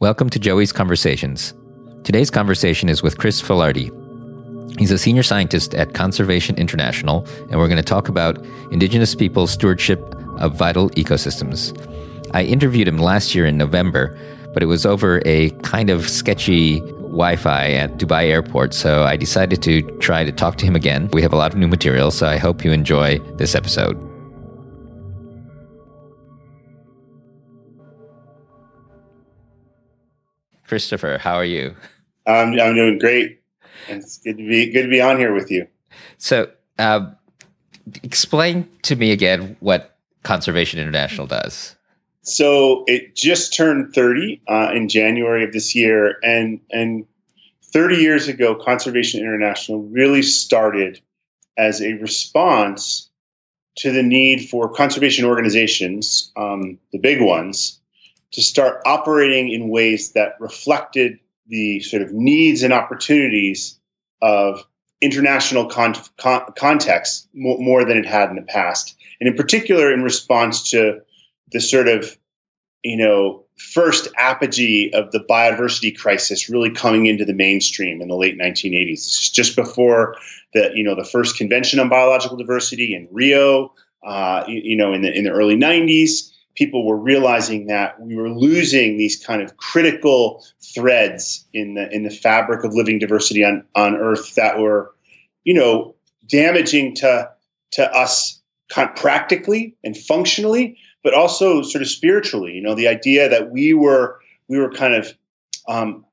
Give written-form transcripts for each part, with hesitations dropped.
Welcome to Joey's Conversations. Today's conversation is with Chris Filardi. He's a senior scientist at Conservation International, and we're going to talk about Indigenous people's stewardship of vital ecosystems. I interviewed him last year in November, but it was over a kind of sketchy Wi-Fi at Dubai Airport, so I decided to try to talk to him again. We have a lot of new material, so I hope you enjoy this episode. Christopher, how are you? I'm doing great. It's good to be on here with you. So, explain to me again what Conservation International does. So it just turned 30 in January of this year, and 30 years ago, Conservation International really started as a response to the need for conservation organizations, the big ones, to start operating in ways that reflected the sort of needs and opportunities of international context more than it had in the past, and in particular in response to the sort of, first apogee of the biodiversity crisis really coming into the mainstream in the late 1980s. It's just before the first convention on biological diversity in Rio, in the early 90s, people were realizing that we were losing these kind of critical threads in the fabric of living diversity on Earth that were, damaging to us kind of practically and functionally, but also sort of spiritually. The idea that we were kind of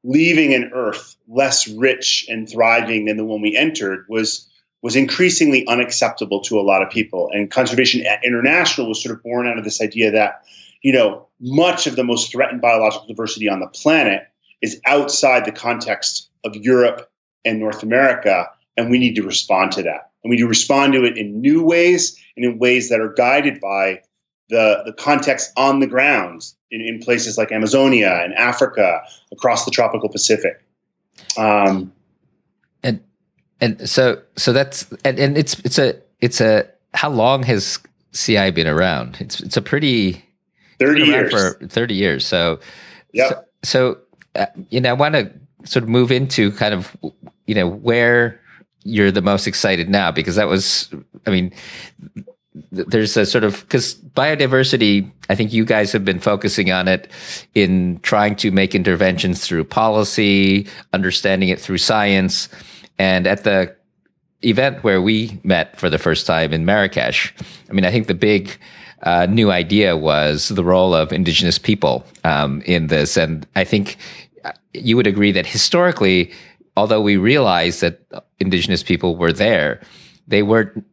leaving an Earth less rich and thriving than the one we entered was increasingly unacceptable to a lot of people. And Conservation International was sort of born out of this idea that, much of the most threatened biological diversity on the planet is outside the context of Europe and North America, and we need to respond to that. And we need to respond to it in new ways and in ways that are guided by the context on the ground in places like Amazonia and Africa, across the tropical Pacific. And so that's, and it's how long has CI been around? It's a pretty 30 years. For 30 years. So, yep. I want to sort of move into kind of, where you're the most excited now, because that was, there's a sort of, because biodiversity, I think you guys have been focusing on it in trying to make interventions through policy, understanding it through science. And at the event where we met for the first time in Marrakesh, I think the big new idea was the role of indigenous people in this. And I think you would agree that historically, although we realized that indigenous people were there, they weren't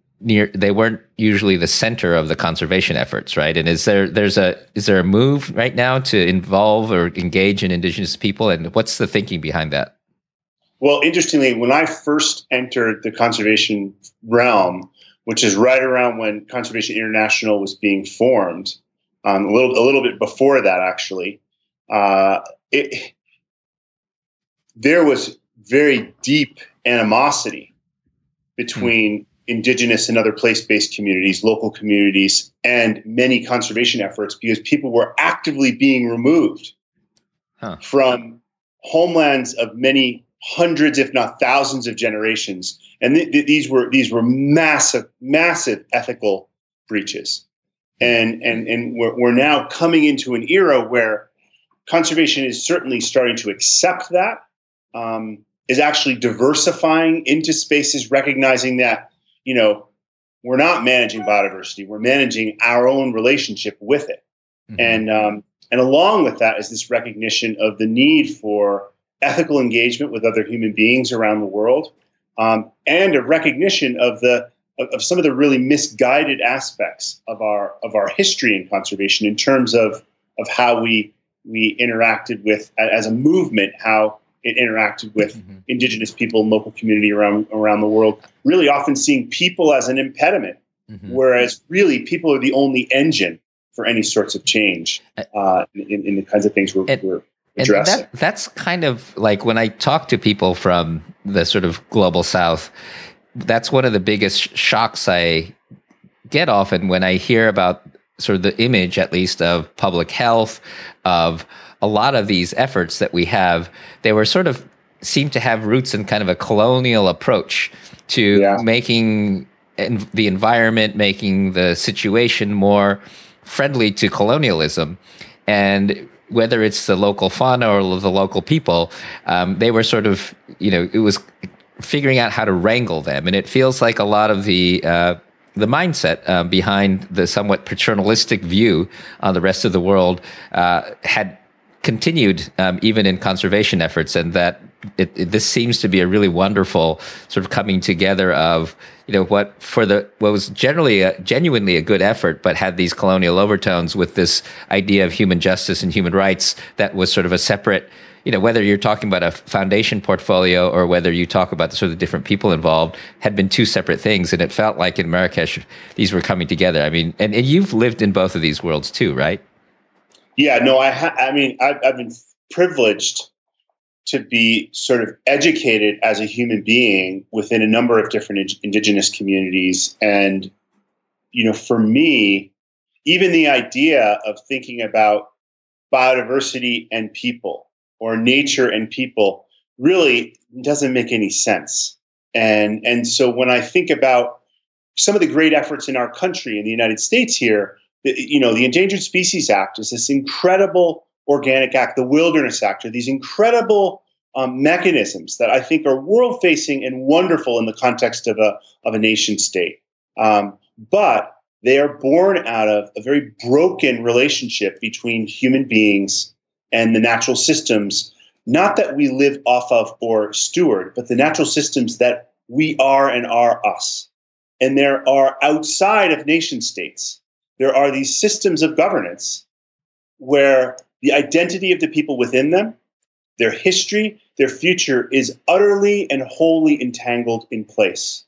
usually the center of the conservation efforts, right? And is there a move right now to involve or engage in indigenous people? And what's the thinking behind that? Well, interestingly, when I first entered the conservation realm, which is right around when Conservation International was being formed, a little bit before that actually, there was very deep animosity between indigenous and other place-based communities, local communities, and many conservation efforts, because people were actively being removed from homelands of many hundreds, if not thousands, of generations, and these were massive ethical breaches, and we're now coming into an era where conservation is certainly starting to accept that, is actually diversifying into spaces, recognizing that we're not managing biodiversity, we're managing our own relationship with it, and along with that is this recognition of the need for ethical engagement with other human beings around the world, and a recognition of some of the really misguided aspects of our history in conservation in terms of how we interacted with, as a movement, how it interacted with indigenous people and local community around the world, really often seeing people as an impediment, whereas really people are the only engine for any sorts of change in the kinds of things we're addressing. And that's kind of like when I talk to people from the sort of global south, that's one of the biggest shocks I get often when I hear about sort of the image, at least, of public health, of a lot of these efforts that we have, they were sort of seem to have roots in kind of a colonial approach to making the environment, making the situation more friendly to colonialism. And whether it's the local fauna or the local people, they were sort of, you know, it was figuring out how to wrangle them. And it feels like a lot of the mindset behind the somewhat paternalistic view on the rest of the world had continued even in conservation efforts, and that this seems to be a really wonderful sort of coming together of, you know, what was generally genuinely a good effort, but had these colonial overtones with this idea of human justice and human rights that was sort of a separate, you know, whether you're talking about a foundation portfolio or whether you talk about the sort of different people involved, had been two separate things. And it felt like in Marrakesh, these were coming together. I mean, and you've lived in both of these worlds too, right? Yeah, no, I've been privileged to be sort of educated as a human being within a number of different indigenous communities. And, you know, for me, even the idea of thinking about biodiversity and people or nature and people really doesn't make any sense. And so when I think about some of the great efforts in our country, in the United States here, you know, the Endangered Species Act is this incredible organic act, the Wilderness Act, are these incredible mechanisms that I think are world-facing and wonderful in the context of a nation state. But they are born out of a very broken relationship between human beings and the natural systems, not that we live off of or steward, but the natural systems that we are and are us. And there are outside of nation states, there are these systems of governance where the identity of the people within them, their history, their future is utterly and wholly entangled in place.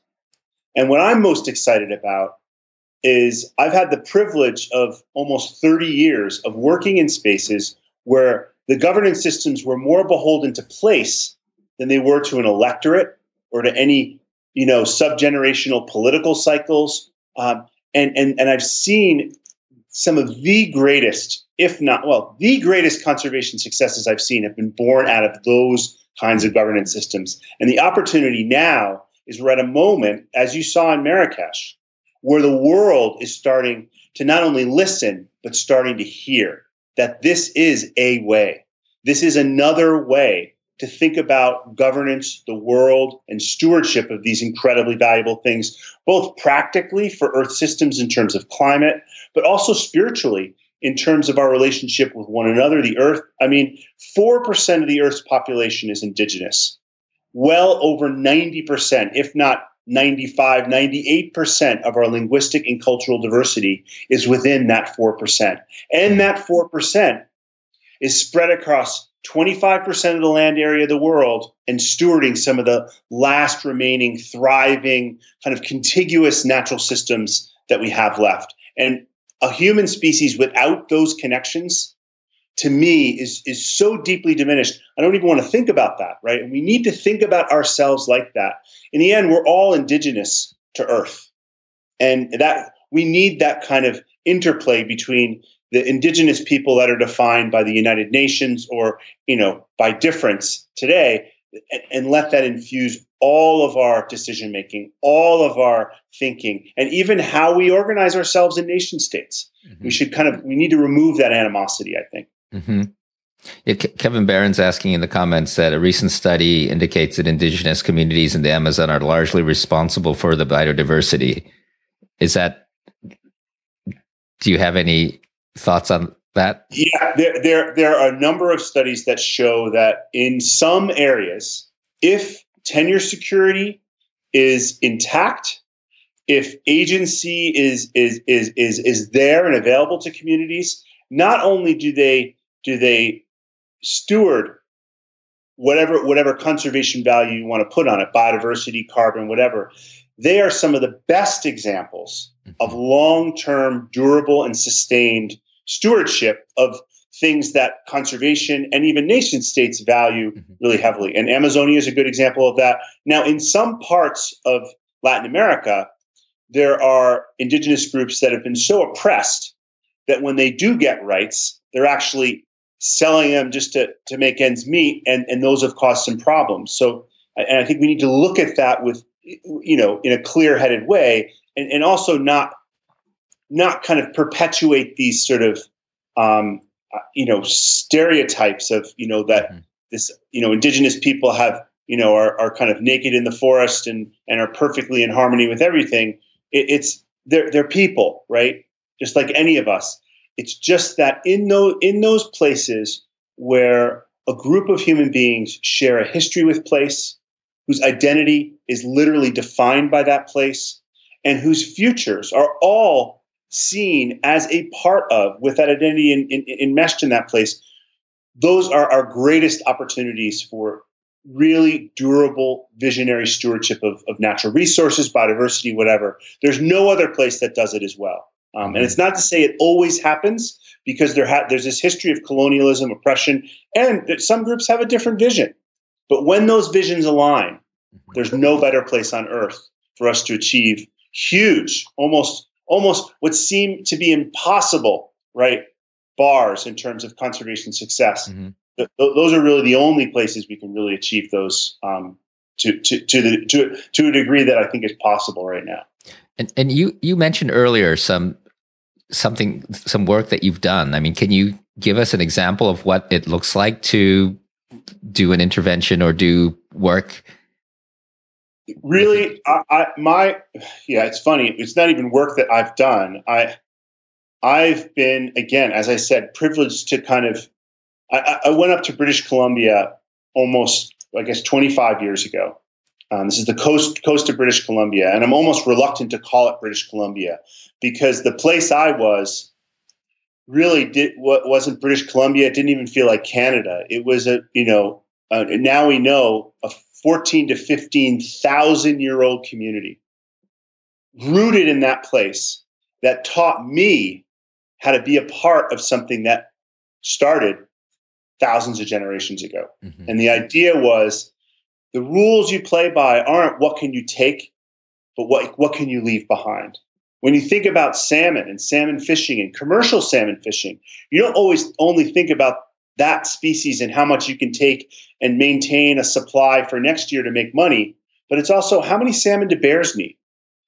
And what I'm most excited about is I've had the privilege of almost 30 years of working in spaces where the governance systems were more beholden to place than they were to an electorate or to any, you know, subgenerational political cycles. And I've seen some of the greatest, if not, well, the greatest conservation successes I've seen have been born out of those kinds of governance systems. And the opportunity now is we're at a moment, as you saw in Marrakesh, where the world is starting to not only listen, but starting to hear that this is a way. This is another way to think about governance, the world, and stewardship of these incredibly valuable things, both practically for Earth systems in terms of climate, but also spiritually in terms of our relationship with one another, the Earth. I mean, 4% of the Earth's population is indigenous. Well over 90%, if not 95, 98% of our linguistic and cultural diversity is within that 4%. And that 4% is spread across 25% of the land area of the world and stewarding some of the last remaining thriving kind of contiguous natural systems that we have left. And a human species without those connections, to me, is so deeply diminished. I don't even want to think about that, right? And we need to think about ourselves like that. In the end, we're all indigenous to Earth. And that we need that kind of interplay between the indigenous people that are defined by the United Nations or, you know, by difference today, and let that infuse all of our decision-making, all of our thinking, and even how we organize ourselves in nation states. Mm-hmm. We need to remove that animosity, I think. Mm-hmm. Yeah, Kevin Barron's asking in the comments that a recent study indicates that indigenous communities in the Amazon are largely responsible for the biodiversity. Do you have any thoughts on that? Yeah, there are a number of studies that show that in some areas, if tenure security is intact, if agency is there and available to communities, not only do they steward whatever conservation value you want to put on it, biodiversity, carbon, whatever. They are some of the best examples of long-term, durable, and sustained stewardship of things that conservation and even nation states value really heavily. And Amazonia is a good example of that. Now, in some parts of Latin America, there are indigenous groups that have been so oppressed that when they do get rights, they're actually selling them just to make ends meet, and those have caused some problems. So, and I think we need to look at that with, you know, in a clear-headed way, and also not kind of perpetuate these sort of, you know, stereotypes of, you know, that this, you know, indigenous people have, you know, are kind of naked in the forest and are perfectly in harmony with everything. They're people, right? Just like any of us. It's just that in those places where a group of human beings share a history with place, whose identity is literally defined by that place, and whose futures are all seen as a part of, with that identity enmeshed in that place, those are our greatest opportunities for really durable visionary stewardship of natural resources, biodiversity, whatever. There's no other place that does it as well. And it's not to say it always happens, because there's this history of colonialism, oppression, and that some groups have a different vision. But when those visions align, there's no better place on earth for us to achieve huge, almost what seem to be impossible, right, bars in terms of conservation success. Mm-hmm. Those are really the only places we can really achieve those to a degree that I think is possible right now. And you mentioned earlier some work that you've done. I mean, can you give us an example of what it looks like to do an intervention or do work? Really, it's funny. It's not even work that I've done. I've been, again, as I said, privileged to kind of. I went up to British Columbia almost, I guess, 25 years ago. This is the coast of British Columbia, and I'm almost reluctant to call it British Columbia because the place I was really wasn't British Columbia. It didn't even feel like Canada. It was now we know a 14 to 15,000 year old community rooted in that place that taught me how to be a part of something that started thousands of generations ago. Mm-hmm. And the idea was, the rules you play by aren't what can you take, but what can you leave behind. When you think about salmon and salmon fishing and commercial salmon fishing, you don't always only think about that species and how much you can take and maintain a supply for next year to make money, but it's also how many salmon do bears need?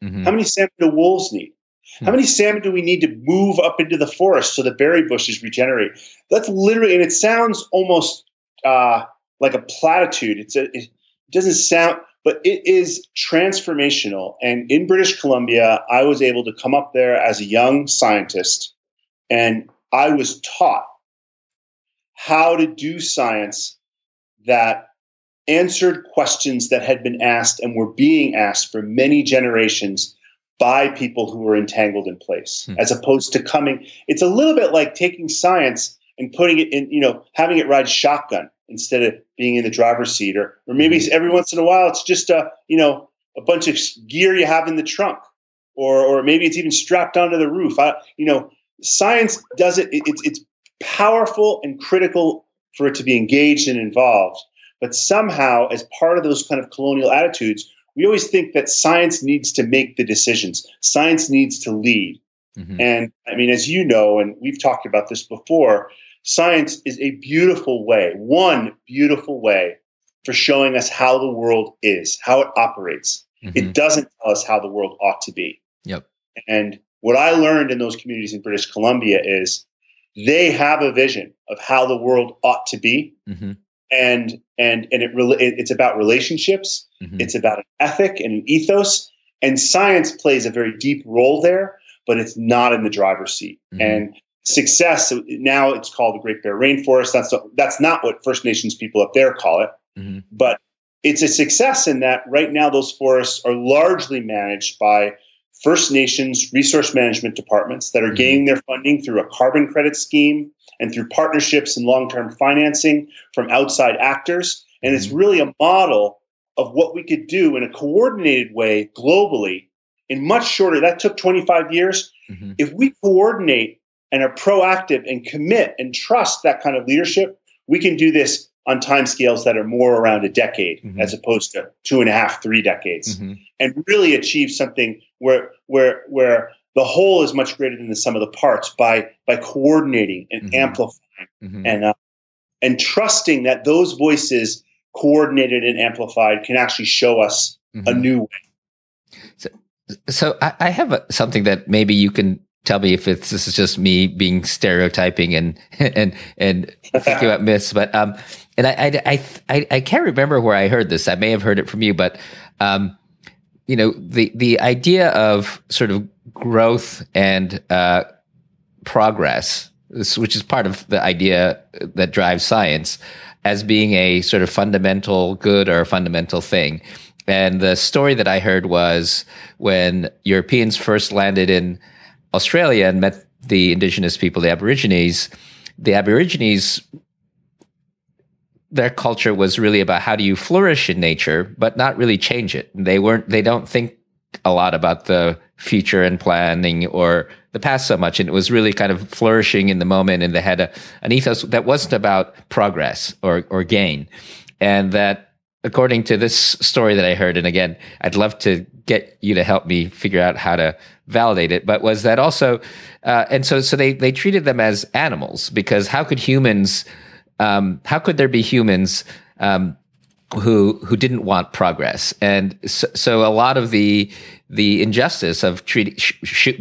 Mm-hmm. How many salmon do wolves need? How many salmon do we need to move up into the forest so the berry bushes regenerate? That's literally, and it sounds almost like a platitude. It doesn't sound, but it is transformational. And in British Columbia, I was able to come up there as a young scientist, and I was taught how to do science that answered questions that had been asked and were being asked for many generations by people who were entangled in place, as opposed to it's a little bit like taking science and putting it in, having it ride shotgun instead of being in the driver's seat, or maybe every once in a while, it's just a bunch of gear you have in the trunk, or maybe it's even strapped onto the roof. Science does it. It's powerful and critical for it to be engaged and involved. But somehow, as part of those kind of colonial attitudes, we always think that science needs to make the decisions. Science needs to lead. Mm-hmm. And I mean, as you know, and we've talked about this before, science is a beautiful way, one beautiful way for showing us how the world is, how it operates. Mm-hmm. It doesn't tell us how the world ought to be. Yep. And what I learned in those communities in British Columbia is they have a vision of how the world ought to be. Mm-hmm. And it's about relationships. Mm-hmm. It's about an ethic and an ethos, and science plays a very deep role there, but it's not in the driver's seat. Mm-hmm. And success, now it's called the Great Bear Rainforest. That's not what First Nations people up there call it, mm-hmm. but it's a success in that right now those forests are largely managed by First Nations resource management departments that are gaining their funding through a carbon credit scheme and through partnerships and long-term financing from outside actors. And it's really a model of what we could do in a coordinated way globally in much shorter. That took 25 years. Mm-hmm. If we coordinate and are proactive and commit and trust that kind of leadership, we can do this on timescales that are more around a decade, as opposed to 2.5, 3 decades, and really achieve something where the whole is much greater than the sum of the parts by coordinating and amplifying and trusting that those voices coordinated and amplified can actually show us a new way. So I have something that maybe you can tell me if it's, this is just me being stereotyping and thinking about myths, but and I can't remember where I heard this. I may have heard it from you, but you know, the idea of sort of growth and progress, which is part of the idea that drives science, as being a sort of fundamental good or a fundamental thing. And the story that I heard was when Europeans first landed in Australia and met the indigenous people, the Aborigines, their culture was really about how do you flourish in nature, but not really change it. They don't think a lot about the future and planning or the past so much. And it was really kind of flourishing in the moment. And they had an ethos that wasn't about progress or gain. And that, according to this story that I heard, and again, I'd love to get you to help me figure out how to validate it, but was that also, and so they treated them as animals, because how could humans, how could there be humans, who didn't want progress? And so a lot of the injustice of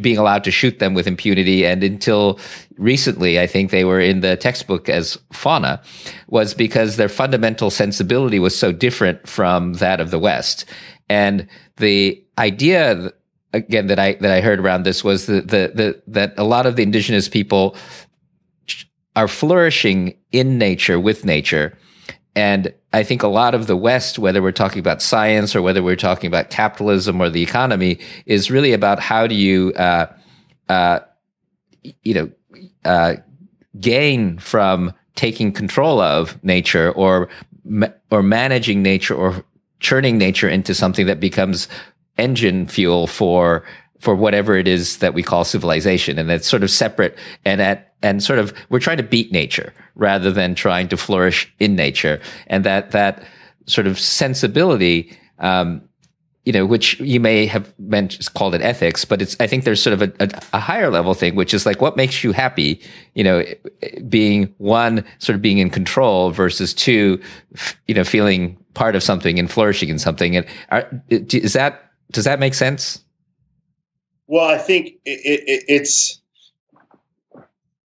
being allowed to shoot them with impunity, and until recently, I think they were in the textbook as fauna, was because their fundamental sensibility was so different from that of the West. And the idea again that I heard around this was that a lot of the indigenous people are flourishing in nature, with nature. And I think a lot of the West, whether we're talking about science or whether we're talking about capitalism or the economy, is really about how do you, gain from taking control of nature or managing nature or churning nature into something that becomes engine fuel for whatever it is that we call civilization. And that's sort of separate and sort of, we're trying to beat nature rather than trying to flourish in nature. And that sort of sensibility, which you may have called it ethics, but it's, I think there's sort of a higher level thing, which is like, what makes you happy? You know, being one, sort of being in control versus two, feeling part of something and flourishing in something. And does that make sense? Well, I think it's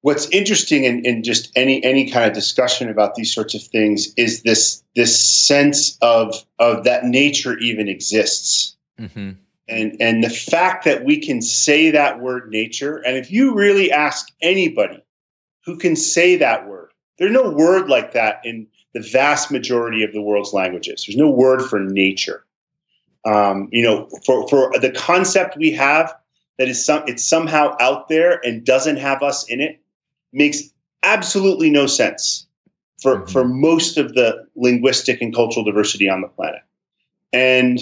what's interesting in just any kind of discussion about these sorts of things is this sense of that nature even exists. Mm-hmm. And the fact that we can say that word nature, and if you really ask anybody who can say that word, there's no word like that in the vast majority of the world's languages. There's no word for nature. For the concept we have that is it's somehow out there and doesn't have us in it makes absolutely no sense for most of the linguistic and cultural diversity on the planet. And,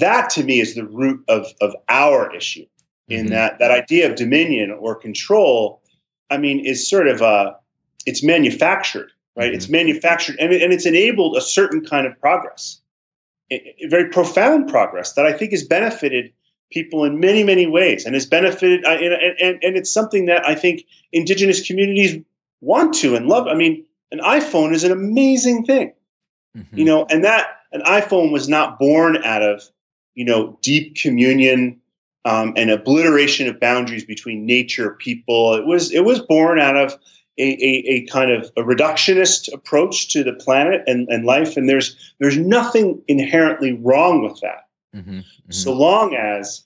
that to me is the root of our issue in that idea of dominion or control, is sort of it's manufactured, right? Mm-hmm. It's manufactured and it's enabled a certain kind of progress. Very profound progress that I think has benefited people in many, many ways and has benefited. And it's something that I think indigenous communities want to and love. An iPhone is an amazing thing, and that an iPhone was not born out of, deep communion and obliteration of boundaries between nature, people. It was born out of a kind of a reductionist approach to the planet and life. And there's nothing inherently wrong with that. Mm-hmm. Mm-hmm. So long as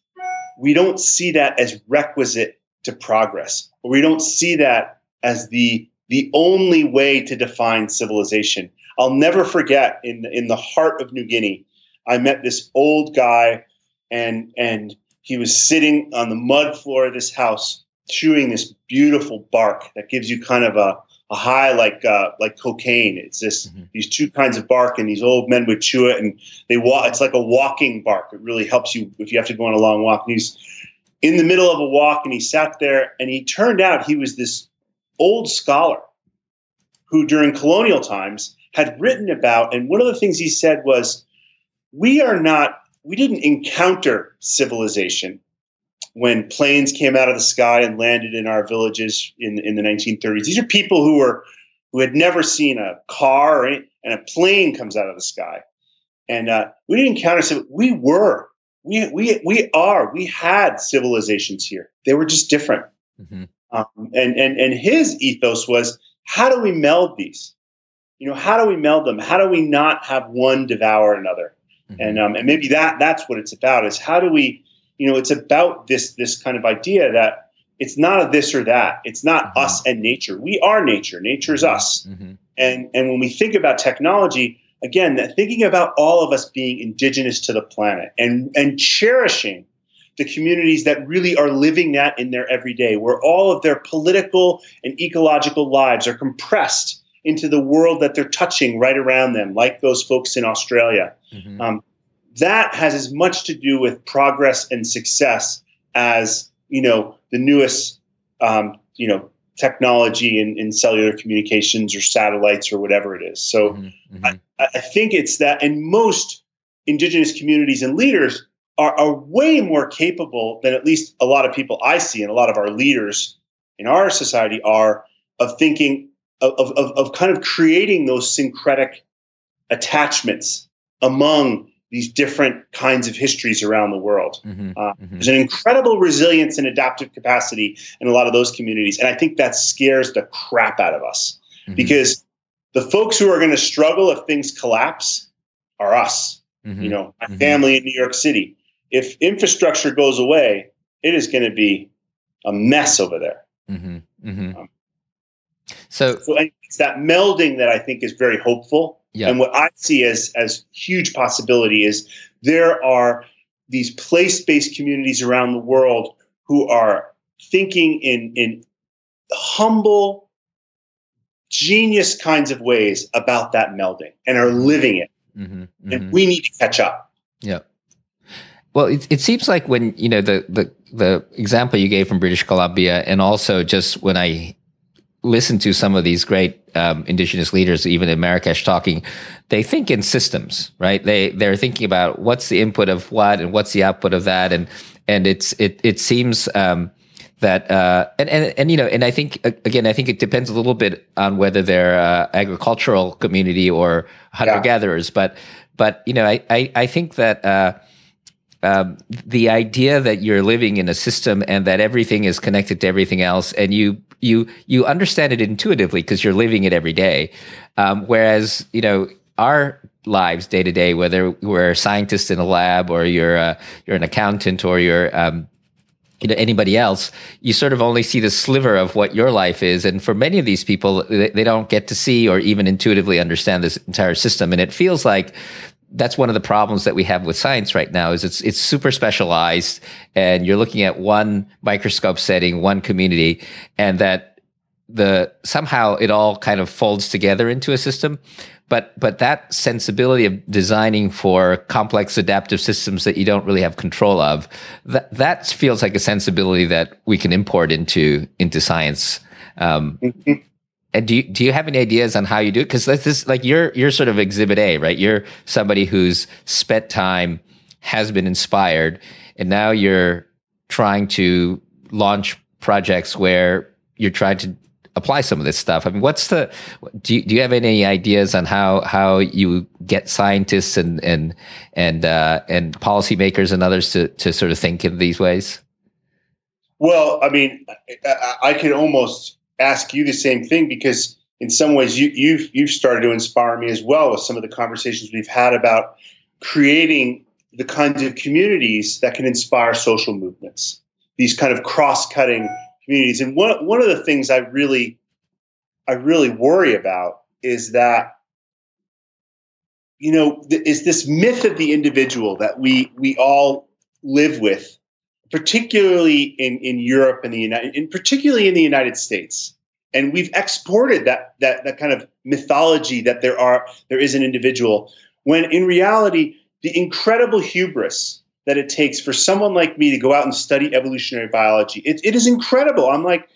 we don't see that as requisite to progress, or we don't see that as the only way to define civilization. I'll never forget in the heart of New Guinea, I met this old guy and he was sitting on the mud floor of this house chewing this beautiful bark that gives you kind of a high like cocaine. It's this these two kinds of bark, and these old men would chew it, and it's like a walking bark. It really helps you if you have to go on a long walk. And he's in the middle of a walk, and he sat there, and he turned out he was this old scholar who during colonial times had written about, and one of the things he said was, we didn't encounter civilization. when planes came out of the sky and landed in our villages in the 1930s. These are people who had never seen a car, and a plane comes out of the sky. And we didn't encounter civil. We had civilizations here. They were just different. Mm-hmm. And his ethos was, how do we meld these? You know, how do we meld them? How do we not have one devour another? Mm-hmm. And maybe that's what it's about, is how do we, you know, it's about this kind of idea that it's not a this or that. It's not mm-hmm. us and nature. We are nature. Nature is us. Mm-hmm. And when we think about technology, again, that thinking about all of us being indigenous to the planet and cherishing the communities that really are living that in their everyday, where all of their political and ecological lives are compressed into the world that they're touching right around them, like those folks in Australia. Mm-hmm. That has as much to do with progress and success as, you know, the newest, you know, technology in cellular communications or satellites or whatever it is. So mm-hmm. I think it's that, and most indigenous communities and leaders are way more capable than at least a lot of people I see, and a lot of our leaders in our society are, of thinking of kind of creating those syncretic attachments among these different kinds of histories around the world. Mm-hmm, mm-hmm. There's an incredible resilience and adaptive capacity in a lot of those communities. And I think that scares the crap out of us, mm-hmm. because the folks who are going to struggle if things collapse are us. Mm-hmm, you know, my mm-hmm. family in New York City, if infrastructure goes away, it is going to be a mess over there. Mm-hmm, mm-hmm. So it's that melding that I think is very hopeful. Yeah. And what I see as huge possibility is there are these place-based communities around the world who are thinking in humble, genius kinds of ways about that melding and are living it. Mm-hmm, mm-hmm. And we need to catch up. Yeah. Well, it seems like when, you know, the example you gave from British Columbia, and also just when I listen to some of these great indigenous leaders, even in Marrakesh, talking, they think in systems, right? They're thinking about what's the input of what and what's the output of that, and it seems that and you know, and I think again, I think it depends a little bit on whether they're agricultural community or hunter gatherers, but you know, I think that. The idea that you're living in a system and that everything is connected to everything else, and you understand it intuitively because you're living it every day. Whereas, you know, our lives day to day, whether we're a scientist in a lab or you're an accountant or you're you know, anybody else, you sort of only see the sliver of what your life is. And for many of these people, they don't get to see or even intuitively understand this entire system. And it feels like that's one of the problems that we have with science right now, is it's super specialized, and you're looking at one microscope setting, one community, and that somehow it all kind of folds together into a system. But that sensibility of designing for complex adaptive systems that you don't really have control of, that feels like a sensibility that we can import into science. And do you have any ideas on how you do it? Because that's this, like, you're sort of exhibit A, right? You're somebody who's spent time, has been inspired, and now you're trying to launch projects where you're trying to apply some of this stuff. I mean, do you have any ideas on how you get scientists and policymakers and others to sort of think in these ways? Well, I mean, I could almost ask you the same thing, because in some ways you've started to inspire me as well with some of the conversations we've had about creating the kinds of communities that can inspire social movements, these kind of cross-cutting communities. And one of the things I really worry about is that, you know, is this myth of the individual that we all live with, particularly in Europe and particularly in the United States. And we've exported that kind of mythology that there is an individual, when in reality, the incredible hubris that it takes for someone like me to go out and study evolutionary biology, it is incredible. I'm like,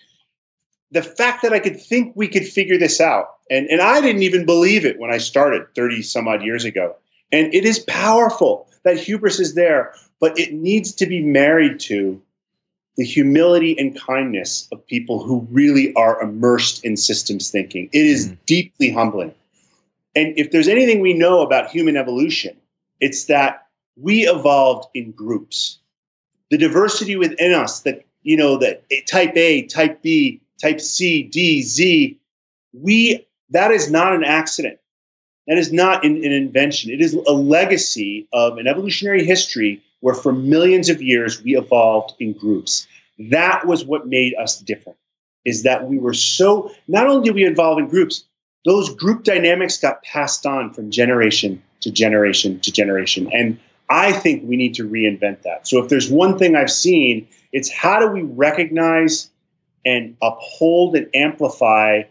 the fact that I could think we could figure this out. And I didn't even believe it when I started 30 some odd years ago. And it is powerful. That hubris is there, but it needs to be married to the humility and kindness of people who really are immersed in systems thinking. It is deeply humbling. And if there's anything we know about human evolution, it's that we evolved in groups. The diversity within us that, you know, that type A, type B, type C, D, Z, that is not an accident. That is not an invention. It is a legacy of an evolutionary history where for millions of years we evolved in groups. That was what made us different, is that we were so, not only did we evolve in groups, those group dynamics got passed on from generation to generation to generation. And I think we need to reinvent that. So if there's one thing I've seen, it's how do we recognize and uphold and amplify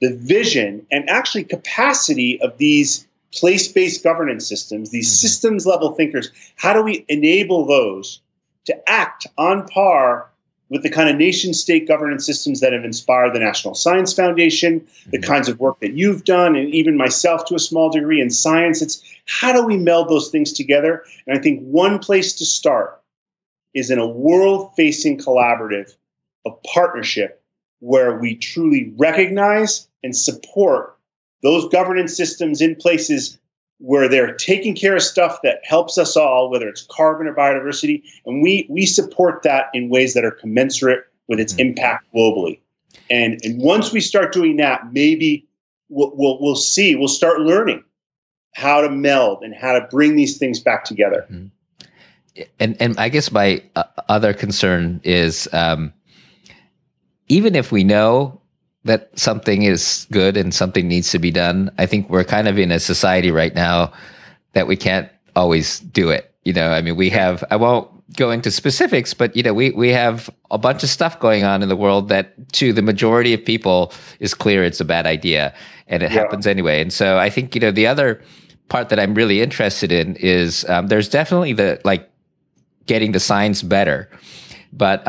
the vision and actually capacity of these place-based governance systems, these systems-level thinkers. How do we enable those to act on par with the kind of nation-state governance systems that have inspired the National Science Foundation, the kinds of work that you've done, and even myself to a small degree in science? It's how do we meld those things together? And I think one place to start is in a world-facing collaborative of partnership where we truly recognize and support those governance systems in places where they're taking care of stuff that helps us all, whether it's carbon or biodiversity, and we support that in ways that are commensurate with its impact globally. And once we start doing that, maybe we'll see, we'll start learning how to meld and how to bring these things back together. And I guess my other concern is even if we know that something is good and something needs to be done, I think we're kind of in a society right now that we can't always do it. You know, I mean, we have, I won't go into specifics, but, you know, we have a bunch of stuff going on in the world that to the majority of people is clear it's a bad idea, and it happens anyway. And so I think, you know, the other part that I'm really interested in is there's definitely the, like, getting the science better, but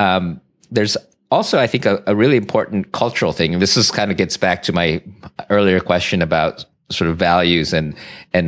there's also, I think, a really important cultural thing, and this is kind of gets back to my earlier question about sort of values and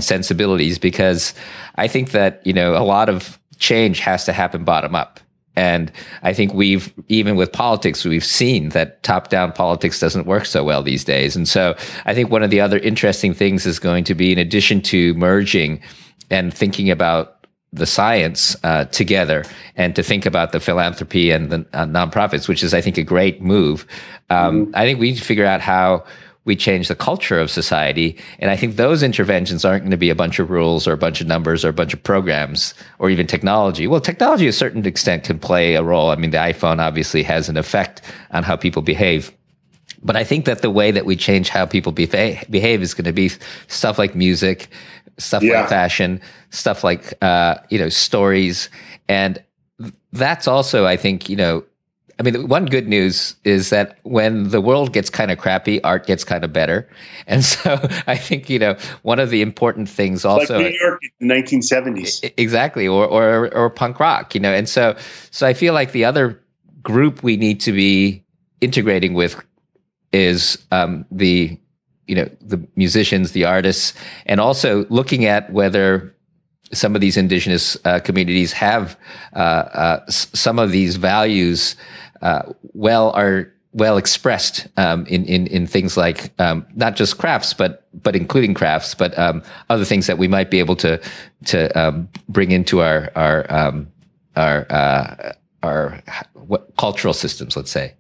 sensibilities, because I think that, you know, a lot of change has to happen bottom up. And I think we've, even with politics, we've seen that top-down politics doesn't work so well these days. And so I think one of the other interesting things is going to be, in addition to merging and thinking about the science together, and to think about the philanthropy and the nonprofits, which is, I think, a great move. I think we need to figure out how we change the culture of society. And I think those interventions aren't going to be a bunch of rules or a bunch of numbers or a bunch of programs or even technology. Well, technology to a certain extent can play a role. I mean, the iPhone obviously has an effect on how people behave. But I think that the way that we change how people behave is going to be stuff like music, stuff like fashion, stuff like, you know, stories. And that's also, I think, you know, I mean, one good news is that when the world gets kind of crappy, art gets kind of better. And so I think, you know, one of the important things also, like New York in the 1970s, exactly, or punk rock, you know. And so I feel like the other group we need to be integrating with is the, you know, the musicians, the artists, and also looking at whether some of these indigenous communities have some of these values well expressed in things like not just crafts, but including crafts, but other things that we might be able to bring into our cultural systems, let's say.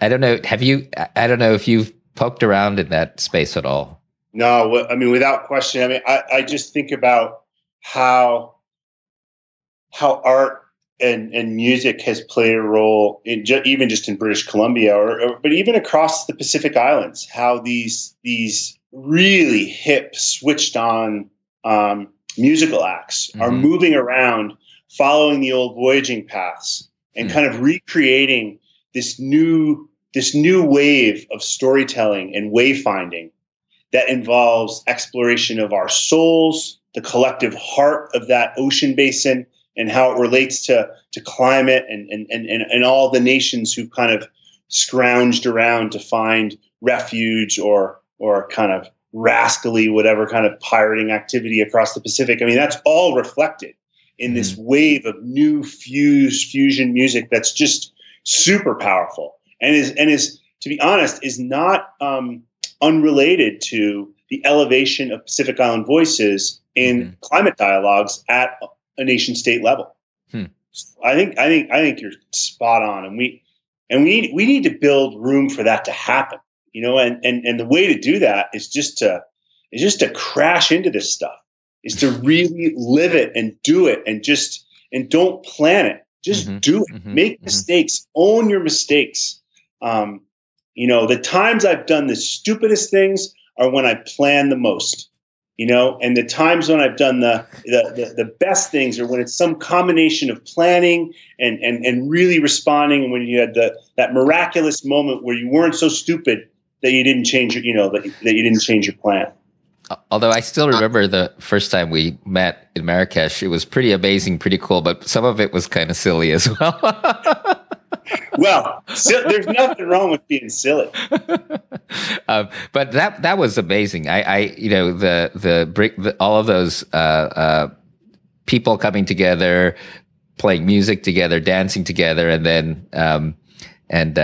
I don't know. Have you? I don't know if you've poked around in that space at all. No, I mean, without question. I mean, I just think about how art and music has played a role in even just in British Columbia, but even across the Pacific Islands. How these really hip, switched on musical acts are moving around, following the old voyaging paths, and kind of recreating this new wave of storytelling and wayfinding that involves exploration of our souls, the collective heart of that ocean basin, and how it relates to climate and all the nations who kind of scrounged around to find refuge or kind of rascally whatever kind of pirating activity across the Pacific. I mean, that's all reflected in this wave of new fusion music that's just super powerful and is, to be honest, is not unrelated to the elevation of Pacific Island voices in climate dialogues at a nation-state level. I think you're spot on, and we need to build room for that to happen. You know, and the way to do that is just to crash into this stuff. Is to really live it and do it and don't plan it. Just do it. Make mistakes. Own your mistakes. You know, the times I've done the stupidest things are when I plan the most. You know, and the times when I've done the best things are when it's some combination of planning and really responding. And when you had that miraculous moment where you weren't so stupid that you didn't change your plan. Although I still remember the first time we met in Marrakesh, it was pretty amazing, pretty cool, but some of it was kind of silly as well. Well, there's nothing wrong with being silly, but that was amazing. I you know, the all of those people coming together, playing music together, dancing together, and then. And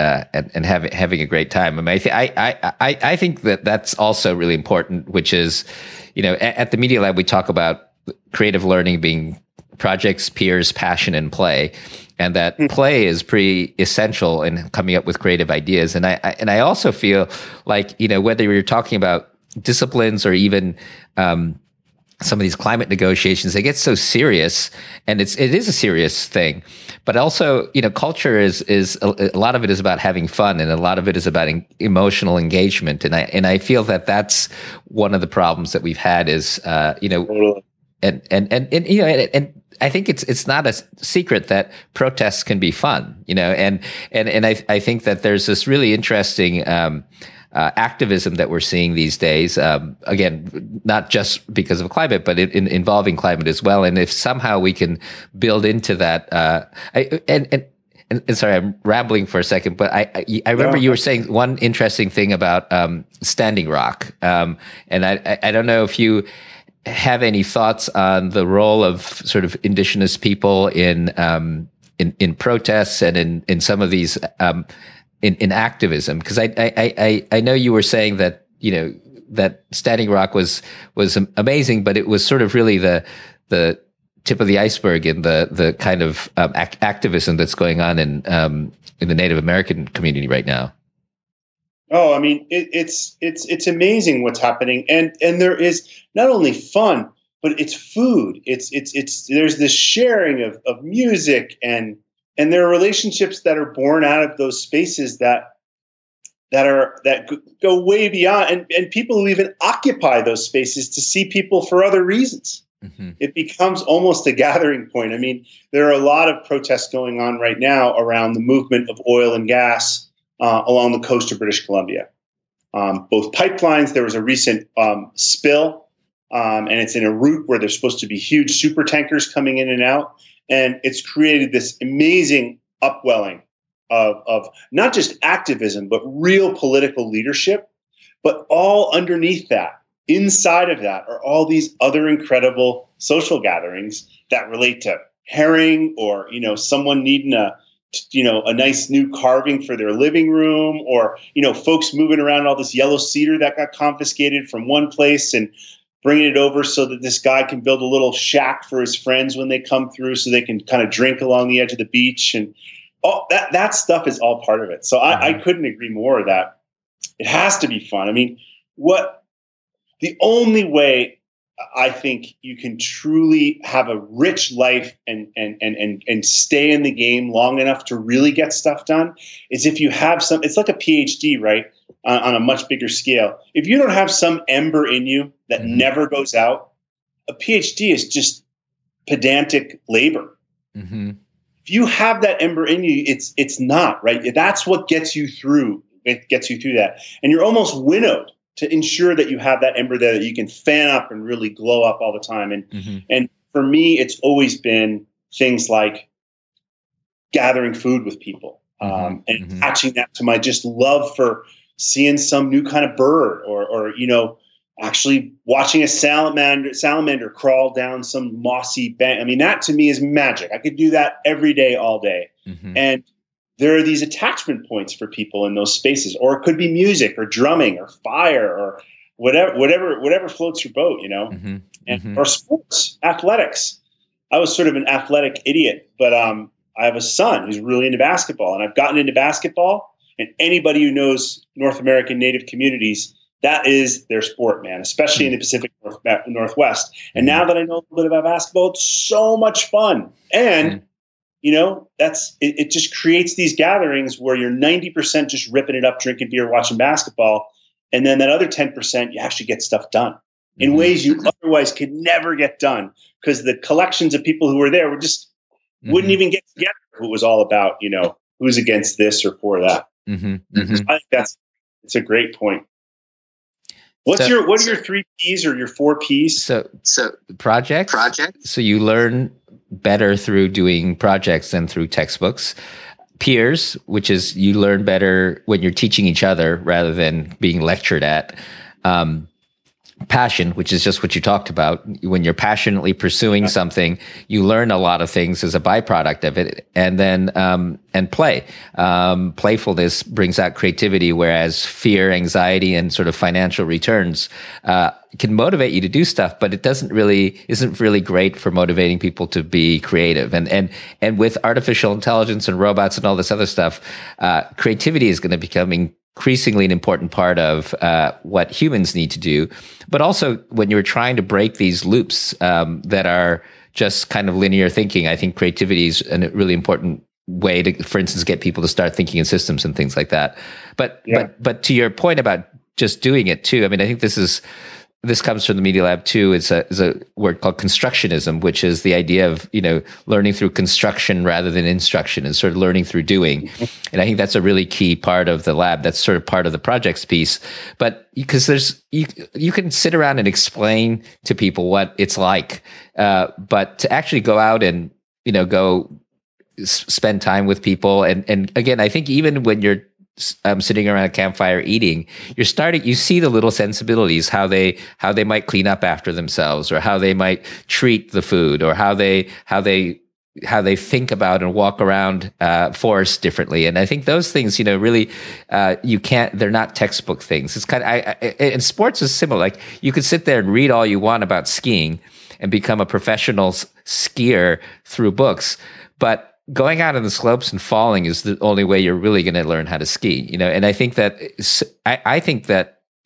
having a great time. I mean, I think that's also really important, which is, you know, at the Media Lab, we talk about creative learning being projects, peers, passion, and play. And that play is pretty essential in coming up with creative ideas. And I also feel like, you know, whether you're talking about disciplines or even, some of these climate negotiations, they get so serious, and it is a serious thing, but also, you know, culture is a lot of it is about having fun, and a lot of it is about emotional engagement. And I feel that that's one of the problems that we've had is, you know, and you know, and I think it's not a secret that protests can be fun, you know, and I think that there's this really interesting, activism that we're seeing these days, again, not just because of climate, but involving climate as well. And if somehow we can build into that, and sorry, I'm rambling for a second, but I remember you were saying one interesting thing about Standing Rock, and I don't know if you have any thoughts on the role of sort of indigenous people in protests and in some of these. In activism, because I know you were saying that, you know, that Standing Rock was amazing, but it was sort of really the tip of the iceberg in the kind of activism that's going on in the Native American community right now. Oh, I mean, it's amazing what's happening, and there is not only fun, but it's food. It's there's this sharing of music and. And there are relationships that are born out of those spaces that go way beyond, and people who even occupy those spaces to see people for other reasons. It becomes almost a gathering point. I mean, there are a lot of protests going on right now around the movement of oil and gas along the coast of British Columbia. Both pipelines. There was a recent spill, and it's in a route where there's supposed to be huge super tankers coming in and out. And it's created this amazing upwelling of not just activism, but real political leadership. But all underneath that, inside of that, are all these other incredible social gatherings that relate to herring, or, you know, someone needing a nice new carving for their living room, or, you know, folks moving around all this yellow cedar that got confiscated from one place and bringing it over so that this guy can build a little shack for his friends when they come through, so they can kind of drink along the edge of the beach, and all that stuff is all part of it. So I couldn't agree more that it has to be fun. I mean, the only way I think you can truly have a rich life and stay in the game long enough to really get stuff done is if you have it's like a PhD, right? On a much bigger scale. If you don't have some ember in you that never goes out, a PhD is just pedantic labor. If you have that ember in you, it's not, right? That's what gets you through. It gets you through that. And you're almost winnowed to ensure that you have that ember there that you can fan up and really glow up all the time. And and for me, it's always been things like gathering food with people and attaching that to my just love for seeing some new kind of bird, or you know, actually watching a salamander crawl down some mossy bank. I mean, that to me is magic. I could do that every day, all day. Mm-hmm. And there are these attachment points for people in those spaces, or it could be music or drumming or fire or whatever floats your boat, you know, mm-hmm. and mm-hmm. or sports, athletics. I was sort of an athletic idiot, but I have a son who's really into basketball, and I've gotten into basketball, and anybody who knows North American Native communities, that is their sport, man, especially in the Pacific Northwest. And now that I know a little bit about basketball, it's so much fun. And, you know, it just creates these gatherings where you're 90% just ripping it up, drinking beer, watching basketball. And then that other 10%, you actually get stuff done in ways you otherwise could never get done, because the collections of people who were there were just wouldn't even get together if it was all about, you know, who's against this or for that. Mm-hmm. Mm-hmm. So I think it's a great point. What are your 3 Ps or your 4 Ps? So projects. So you learn better through doing projects than through textbooks. Peers, which is you learn better when you're teaching each other rather than being lectured at. Passion, which is just what you talked about. When you're passionately pursuing something, you learn a lot of things as a byproduct of it. And then, and play. Playfulness brings out creativity, whereas fear, anxiety, and sort of financial returns, can motivate you to do stuff, but it isn't really great for motivating people to be creative. And with artificial intelligence and robots and all this other stuff, creativity is going to become increasingly an important part of what humans need to do. But also when you're trying to break these loops that are just kind of linear thinking, I think creativity is a really important way to, for instance, get people to start thinking in systems and things like that. But to your point about just doing it too, I mean, I think this comes from the Media Lab too. It's a word called constructionism, which is the idea of, you know, learning through construction rather than instruction, and sort of learning through doing. And I think that's a really key part of the lab. That's sort of part of the projects piece. But because you can sit around and explain to people what it's like, but to actually go out and, you know, go spend time with people. And again, I think even when you're sitting around a campfire eating, you see the little sensibilities, how they might clean up after themselves, or how they might treat the food, or how they think about and walk around forests differently. And I think those things, you know, really they're not textbook things. It's kind of, and sports is similar. Like you could sit there and read all you want about skiing and become a professional skier through books, but going out on the slopes and falling is the only way you're really going to learn how to ski, you know? And I think that,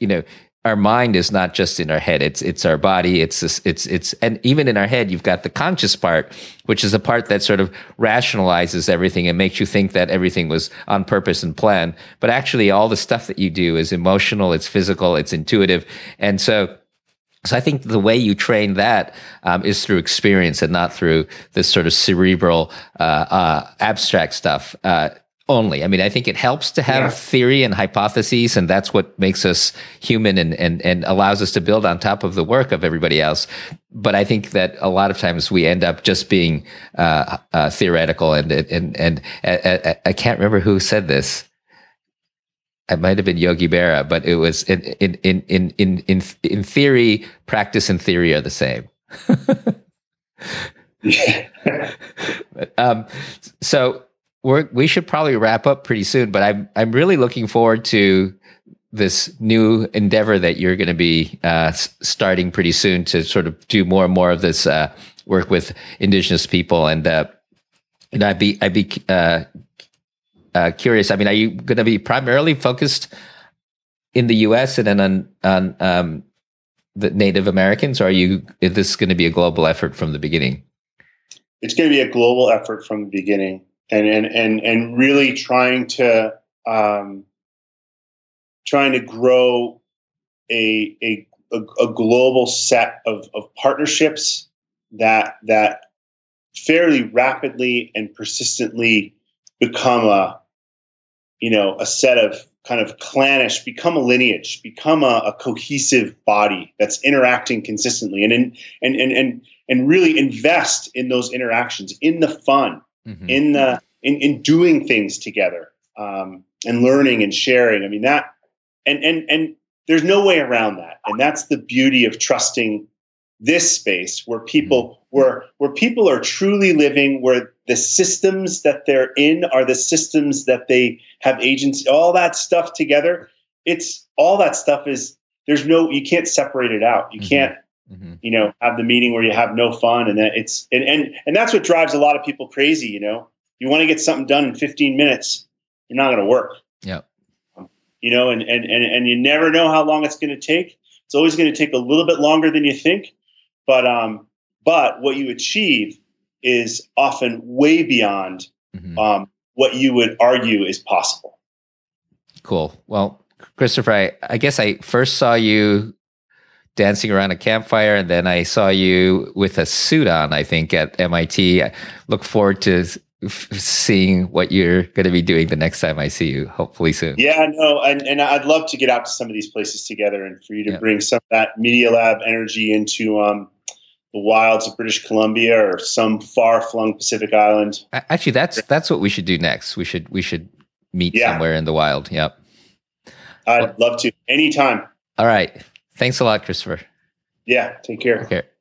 you know, our mind is not just in our head. It's our body. And even in our head, you've got the conscious part, which is the part that sort of rationalizes everything and makes you think that everything was on purpose and planned. But actually all the stuff that you do is emotional, it's physical, it's intuitive. And so I think the way you train that is through experience and not through this sort of cerebral, abstract stuff only. I mean, I think it helps to have theory and hypotheses, and that's what makes us human and allows us to build on top of the work of everybody else. But I think that a lot of times we end up just being theoretical. And I can't remember who said this. It might have been Yogi Berra, but it was in theory, practice and theory are the same. So we should probably wrap up pretty soon, but I'm really looking forward to this new endeavor that you're going to be starting pretty soon to sort of do more and more of this work with Indigenous people, and I'd be curious. I mean, are you going to be primarily focused in the U.S. and then on the Native Americans, or is this going to be a global effort from the beginning? It's going to be a global effort from the beginning, and really trying to grow a global set of partnerships that fairly rapidly and persistently become a set of kind of clannish, become a lineage, become a cohesive body that's interacting consistently and really invest in those interactions, in the fun, in doing things together, and learning and sharing. I mean, that, and There's no way around that. And that's the beauty of trusting this space where people are truly living, where the systems that they're in are the systems that they have agency, all that stuff together. It's all that stuff is, there's no, you can't separate it out. You can't, you know, have the meeting where you have no fun. And that it's, and that's what drives a lot of people crazy. You know, you want to get something done in 15 minutes, you're not going to work. Yeah. You know, and you never know how long it's going to take. It's always going to take a little bit longer than you think, but what you achieve is often way beyond what you would argue is possible. Cool. Well, Christopher, I guess I first saw you dancing around a campfire, and then I saw you with a suit on, I think, at MIT. I look forward to seeing what you're going to be doing the next time I see you, hopefully soon. Yeah, no, and I'd love to get out to some of these places together and for you to bring some of that Media Lab energy into the wilds of British Columbia or some far-flung Pacific island. Actually, that's what we should do next. We should meet somewhere in the wild. Yep. I'd love to anytime. All right. Thanks a lot, Christopher. Yeah, take care.